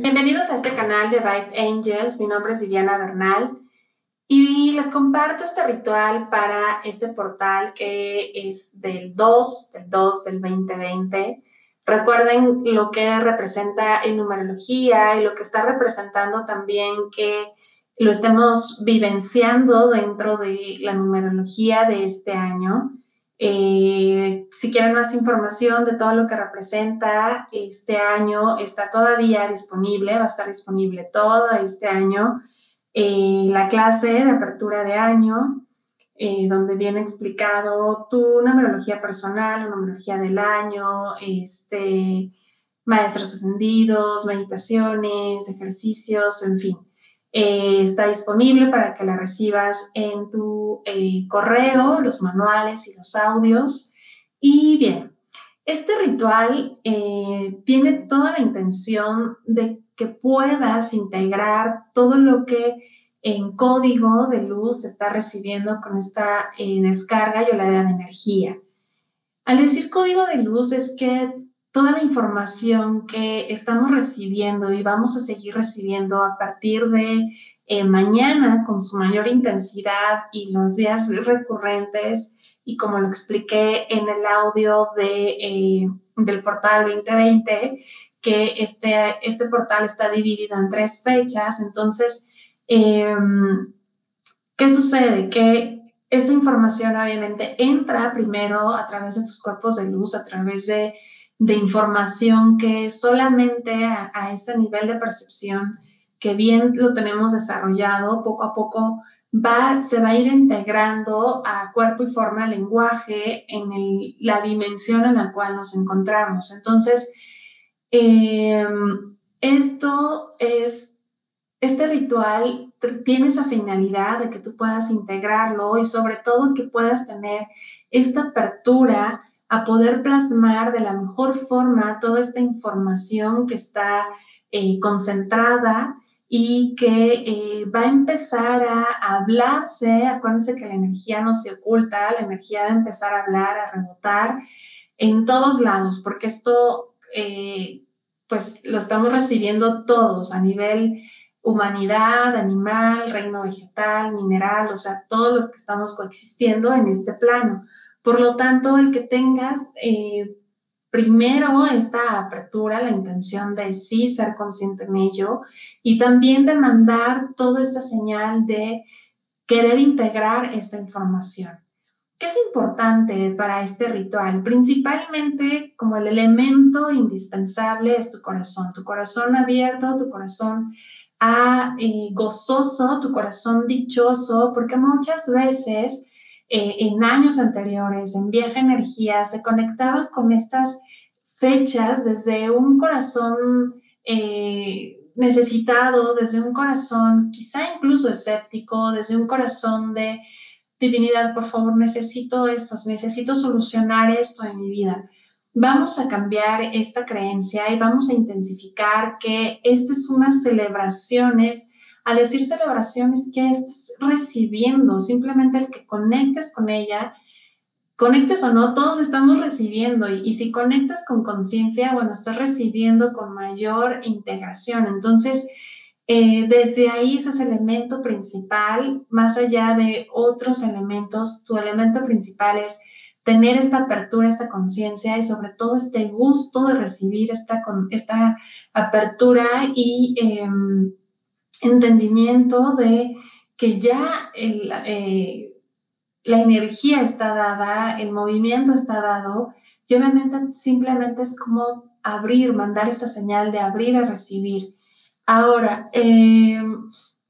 Bienvenidos a este canal de Vive Angels. Mi nombre es Viviana Bernal y les comparto este ritual para este portal que es del 2020. Recuerden lo que representa en numerología y lo que está representando también que lo estemos vivenciando dentro de la numerología de este año. Si quieren más información de todo lo que representa este año, está todavía disponible, va a estar disponible todo este año. La clase de apertura de año, donde viene explicado tu numerología personal, numerología del año, maestros ascendidos, meditaciones, ejercicios, en fin. Está disponible para que la recibas en tu correo, los manuales y los audios. Y bien, este ritual tiene toda la intención de que puedas integrar todo lo que en código de luz está recibiendo con esta descarga y oleada de energía. Al decir código de luz es que toda la información que estamos recibiendo y vamos a seguir recibiendo a partir de mañana con su mayor intensidad y los días recurrentes, y como lo expliqué en el audio del portal 2020, que este portal está dividido en 3 fechas. Entonces, ¿qué sucede? Que esta información obviamente entra primero a través de tus cuerpos de luz, a través de información que solamente a ese nivel de percepción, que bien lo tenemos desarrollado, poco a poco se va a ir integrando a cuerpo y forma, lenguaje, en la dimensión en la cual nos encontramos. Entonces, este ritual tiene esa finalidad de que tú puedas integrarlo y sobre todo que puedas tener esta apertura a poder plasmar de la mejor forma toda esta información que está concentrada y que va a empezar a hablarse. Acuérdense que la energía no se oculta, la energía va a empezar a hablar, a rebotar en todos lados, porque esto pues lo estamos recibiendo todos a nivel humanidad, animal, reino vegetal, mineral, o sea, todos los que estamos coexistiendo en este plano. Por lo tanto, el que tengas primero esta apertura, la intención de sí ser consciente en ello y también de mandar toda esta señal de querer integrar esta información. ¿Qué es importante para este ritual? Principalmente, como el elemento indispensable es tu corazón abierto, tu corazón gozoso, tu corazón dichoso, porque muchas veces en años anteriores, en vieja energía, se conectaban con estas fechas desde un corazón necesitado, desde un corazón quizá incluso escéptico, desde un corazón de divinidad, por favor, necesito esto, necesito solucionar esto en mi vida. Vamos a cambiar esta creencia y vamos a intensificar que esta es una celebración. Al decir celebraciones, que estás recibiendo, simplemente el que conectes con ella, conectes o no, todos estamos recibiendo, y si conectas con conciencia, bueno, estás recibiendo con mayor integración. Entonces, desde ahí ese es el elemento principal, más allá de otros elementos. Tu elemento principal es tener esta apertura, esta conciencia y sobre todo este gusto de recibir esta apertura y entendimiento de que ya la energía está dada, el movimiento está dado, y obviamente simplemente es como abrir, mandar esa señal de abrir a recibir. Ahora,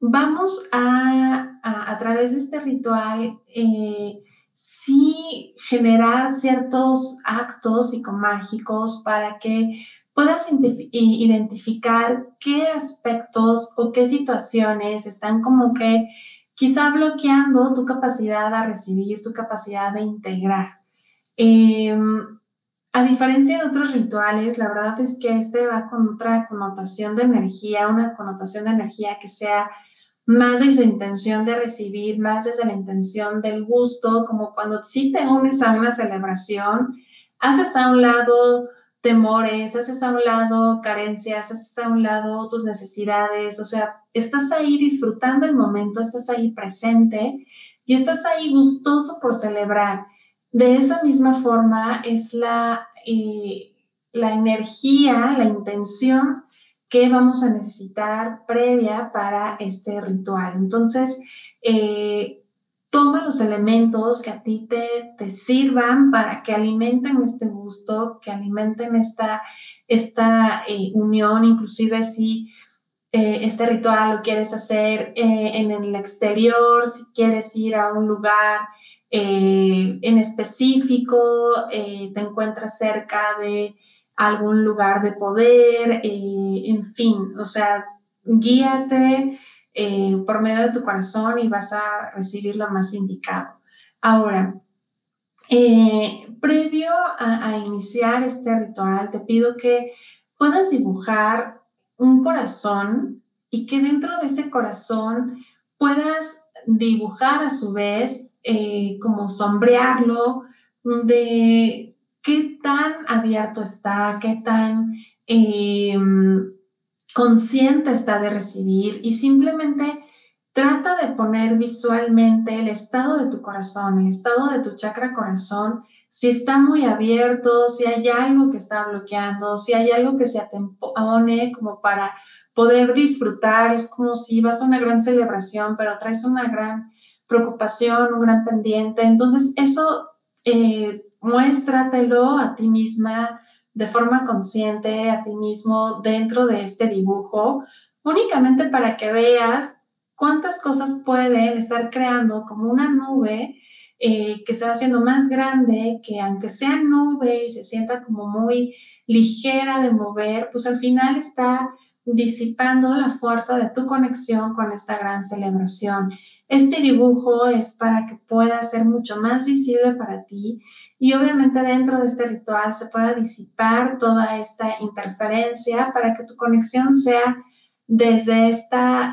vamos a través de este ritual, sí generar ciertos actos psicomágicos para que puedas identificar qué aspectos o qué situaciones están como que quizá bloqueando tu capacidad a recibir, tu capacidad de integrar. A diferencia de otros rituales, la verdad es que este va con otra connotación de energía, una connotación de energía que sea más desde la intención de recibir, más desde la intención del gusto, como cuando sí te unes a una celebración, haces a un lado temores, haces a un lado carencias, haces a un lado tus necesidades, o sea, estás ahí disfrutando el momento, estás ahí presente y estás ahí gustoso por celebrar. De esa misma forma es la energía, la intención que vamos a necesitar previa para este ritual. Entonces, toma los elementos que a ti te sirvan para que alimenten este gusto, que alimenten esta unión, inclusive si este ritual lo quieres hacer en el exterior, si quieres ir a un lugar en específico, te encuentras cerca de algún lugar de poder, en fin, o sea, guíate por medio de tu corazón y vas a recibir lo más indicado. Ahora, previo a iniciar este ritual, te pido que puedas dibujar un corazón y que dentro de ese corazón puedas dibujar a su vez, como sombrearlo de qué tan abierto está, qué tan consciente está de recibir, y simplemente trata de poner visualmente el estado de tu corazón, el estado de tu chakra corazón, si está muy abierto, si hay algo que está bloqueando, si hay algo que se atempone como para poder disfrutar. Es como si vas a una gran celebración, pero traes una gran preocupación, un gran pendiente. Entonces eso muéstratelo a ti misma de forma consciente, a ti mismo, dentro de este dibujo, únicamente para que veas cuántas cosas pueden estar creando como una nube que se va haciendo más grande, que aunque sea nube y se sienta como muy ligera de mover, pues al final está disipando la fuerza de tu conexión con esta gran celebración. Este dibujo es para que pueda ser mucho más visible para ti y obviamente dentro de este ritual se pueda disipar toda esta interferencia para que tu conexión sea desde esta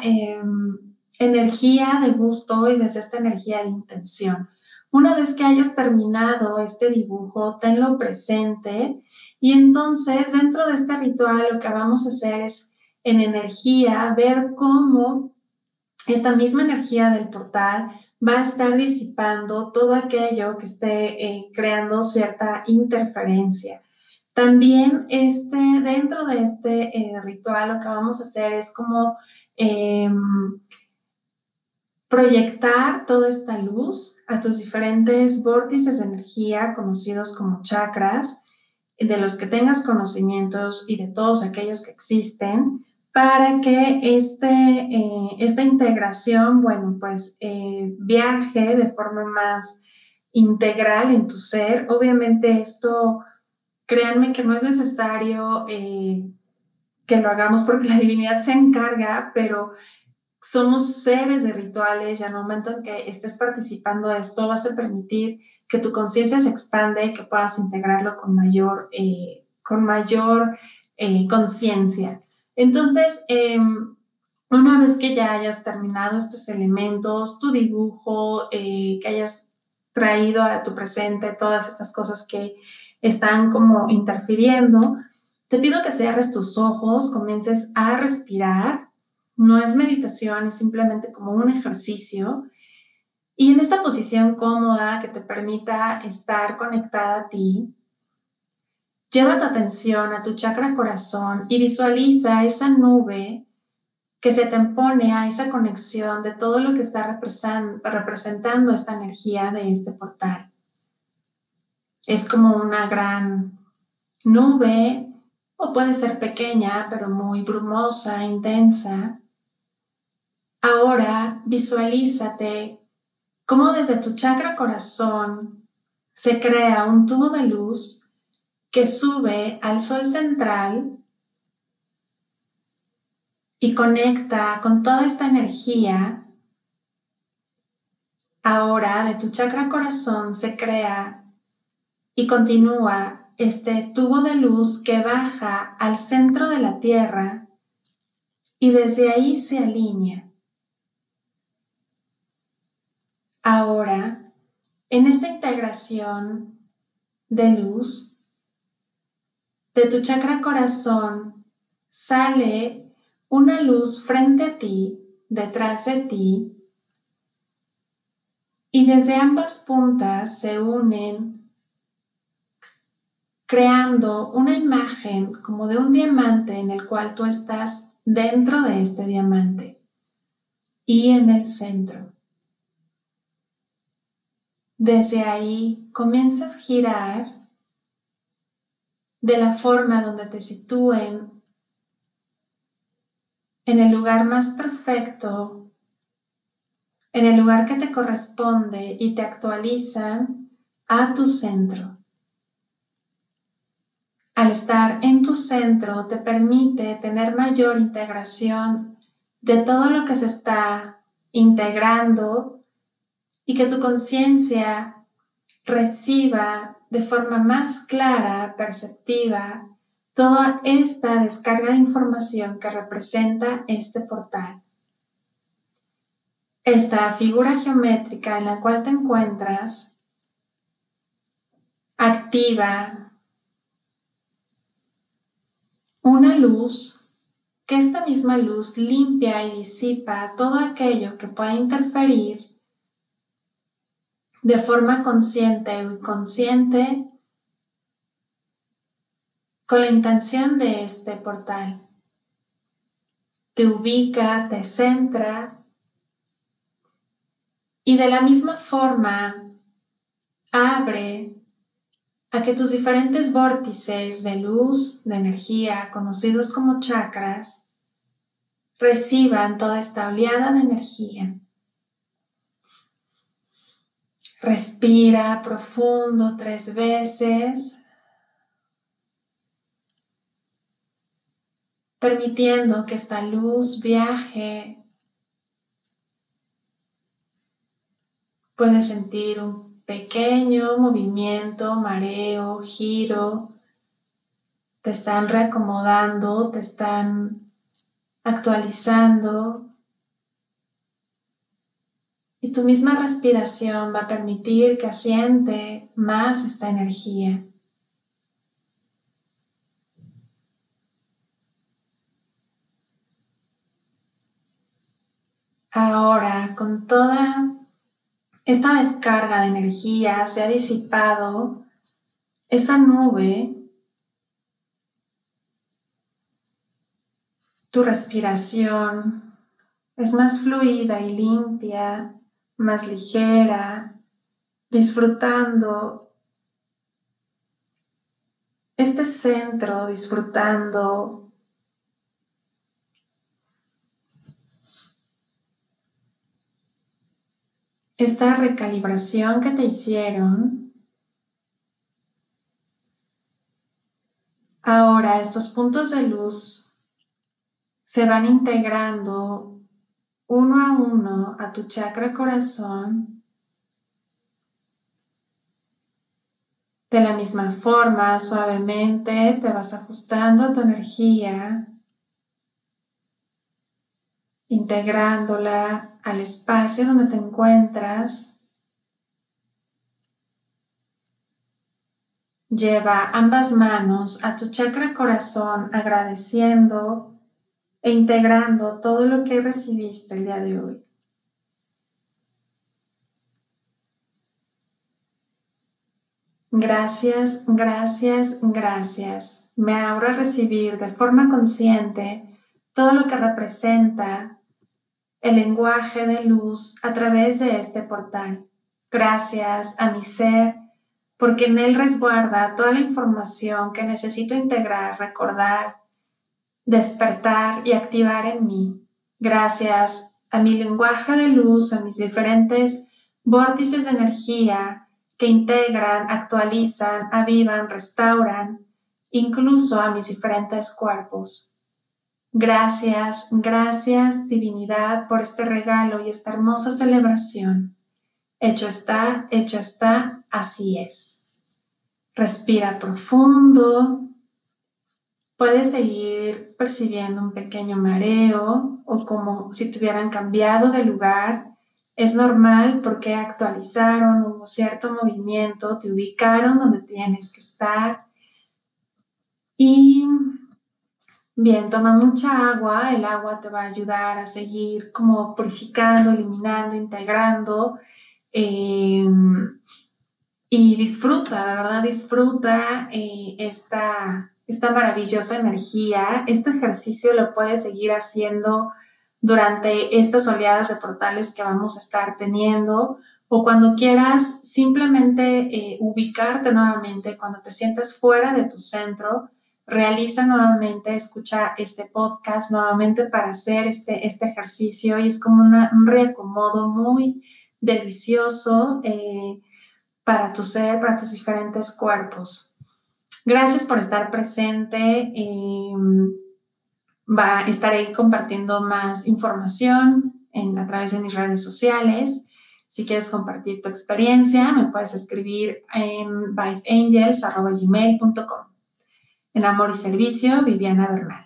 energía de gusto y desde esta energía de intención. Una vez que hayas terminado este dibujo, tenlo presente y entonces dentro de este ritual lo que vamos a hacer es en energía ver cómo esta misma energía del portal va a estar disipando todo aquello que esté creando cierta interferencia. También dentro de este ritual lo que vamos a hacer es como proyectar toda esta luz a tus diferentes vórtices de energía conocidos como chakras, de los que tengas conocimientos y de todos aquellos que existen, para que esta integración, bueno, pues viaje de forma más integral en tu ser. Obviamente esto, créanme que no es necesario que lo hagamos porque la divinidad se encarga, pero somos seres de rituales y al momento en que estés participando de esto vas a permitir que tu conciencia se expande y que puedas integrarlo con mayor conciencia. Entonces, una vez que ya hayas terminado estos elementos, tu dibujo, que hayas traído a tu presente todas estas cosas que están como interfiriendo, te pido que cierres tus ojos, comiences a respirar. No es meditación, es simplemente como un ejercicio. Y en esta posición cómoda que te permita estar conectada a ti, lleva tu atención a tu chakra corazón y visualiza esa nube que se te impone a esa conexión de todo lo que está representando esta energía de este portal. Es como una gran nube, o puede ser pequeña, pero muy brumosa, intensa. Ahora visualízate cómo desde tu chakra corazón se crea un tubo de luz que sube al sol central y conecta con toda esta energía. Ahora de tu chakra corazón se crea y continúa este tubo de luz que baja al centro de la tierra y desde ahí se alinea. Ahora, en esta integración de luz, de tu chakra corazón sale una luz frente a ti, detrás de ti, y desde ambas puntas se unen, creando una imagen como de un diamante en el cual tú estás dentro de este diamante y en el centro. Desde ahí comienzas a girar de la forma donde te sitúen en el lugar más perfecto, en el lugar que te corresponde, y te actualizan a tu centro. Al estar en tu centro te permite tener mayor integración de todo lo que se está integrando y que tu conciencia reciba de forma más clara, perceptiva, toda esta descarga de información que representa este portal. Esta figura geométrica en la cual te encuentras activa una luz, que esta misma luz limpia y disipa todo aquello que pueda interferir de forma consciente o inconsciente con la intención de este portal. Te ubica, te centra. Y de la misma forma, abre a que tus diferentes vórtices de luz, de energía, conocidos como chakras, reciban toda esta oleada de energía. Respira profundo 3 veces, permitiendo que esta luz viaje. Puedes sentir un pequeño movimiento, mareo, giro. Te están reacomodando, te están actualizando. Y tu misma respiración va a permitir que asiente más esta energía. Ahora, con toda esta descarga de energía se ha disipado, esa nube, tu respiración es más fluida y limpia, más ligera, disfrutando este centro, disfrutando esta recalibración que te hicieron. Ahora estos puntos de luz se van integrando uno a uno a tu chakra corazón. De la misma forma, suavemente te vas ajustando a tu energía, integrándola al espacio donde te encuentras. Lleva ambas manos a tu chakra corazón agradeciendo e integrando todo lo que recibiste el día de hoy. Gracias, gracias, gracias. Me abro a recibir de forma consciente todo lo que representa el lenguaje de luz a través de este portal. Gracias a mi ser, porque en él resguarda toda la información que necesito integrar, recordar, despertar y activar en mí. Gracias a mi lenguaje de luz, a mis diferentes vórtices de energía que integran, actualizan, avivan, restauran, incluso a mis diferentes cuerpos. Gracias, gracias divinidad por este regalo y esta hermosa celebración. Hecho está, así es. Respira profundo. Puedes seguir percibiendo un pequeño mareo o como si te hubieran cambiado de lugar. Es normal porque actualizaron un cierto movimiento, te ubicaron donde tienes que estar. Y bien, toma mucha agua. El agua te va a ayudar a seguir como purificando, eliminando, integrando. Y disfruta, de verdad disfruta esta maravillosa energía. Este ejercicio lo puedes seguir haciendo durante estas oleadas de portales que vamos a estar teniendo, o cuando quieras simplemente ubicarte nuevamente, cuando te sientas fuera de tu centro, realiza nuevamente, escucha este podcast nuevamente para hacer este ejercicio, y es como un reacomodo muy delicioso para tu ser, para tus diferentes cuerpos. Gracias por estar presente. Estaré compartiendo más información a través de mis redes sociales. Si quieres compartir tu experiencia, me puedes escribir en viveangels@gmail.com. En Amor y Servicio, Viviana Bernal.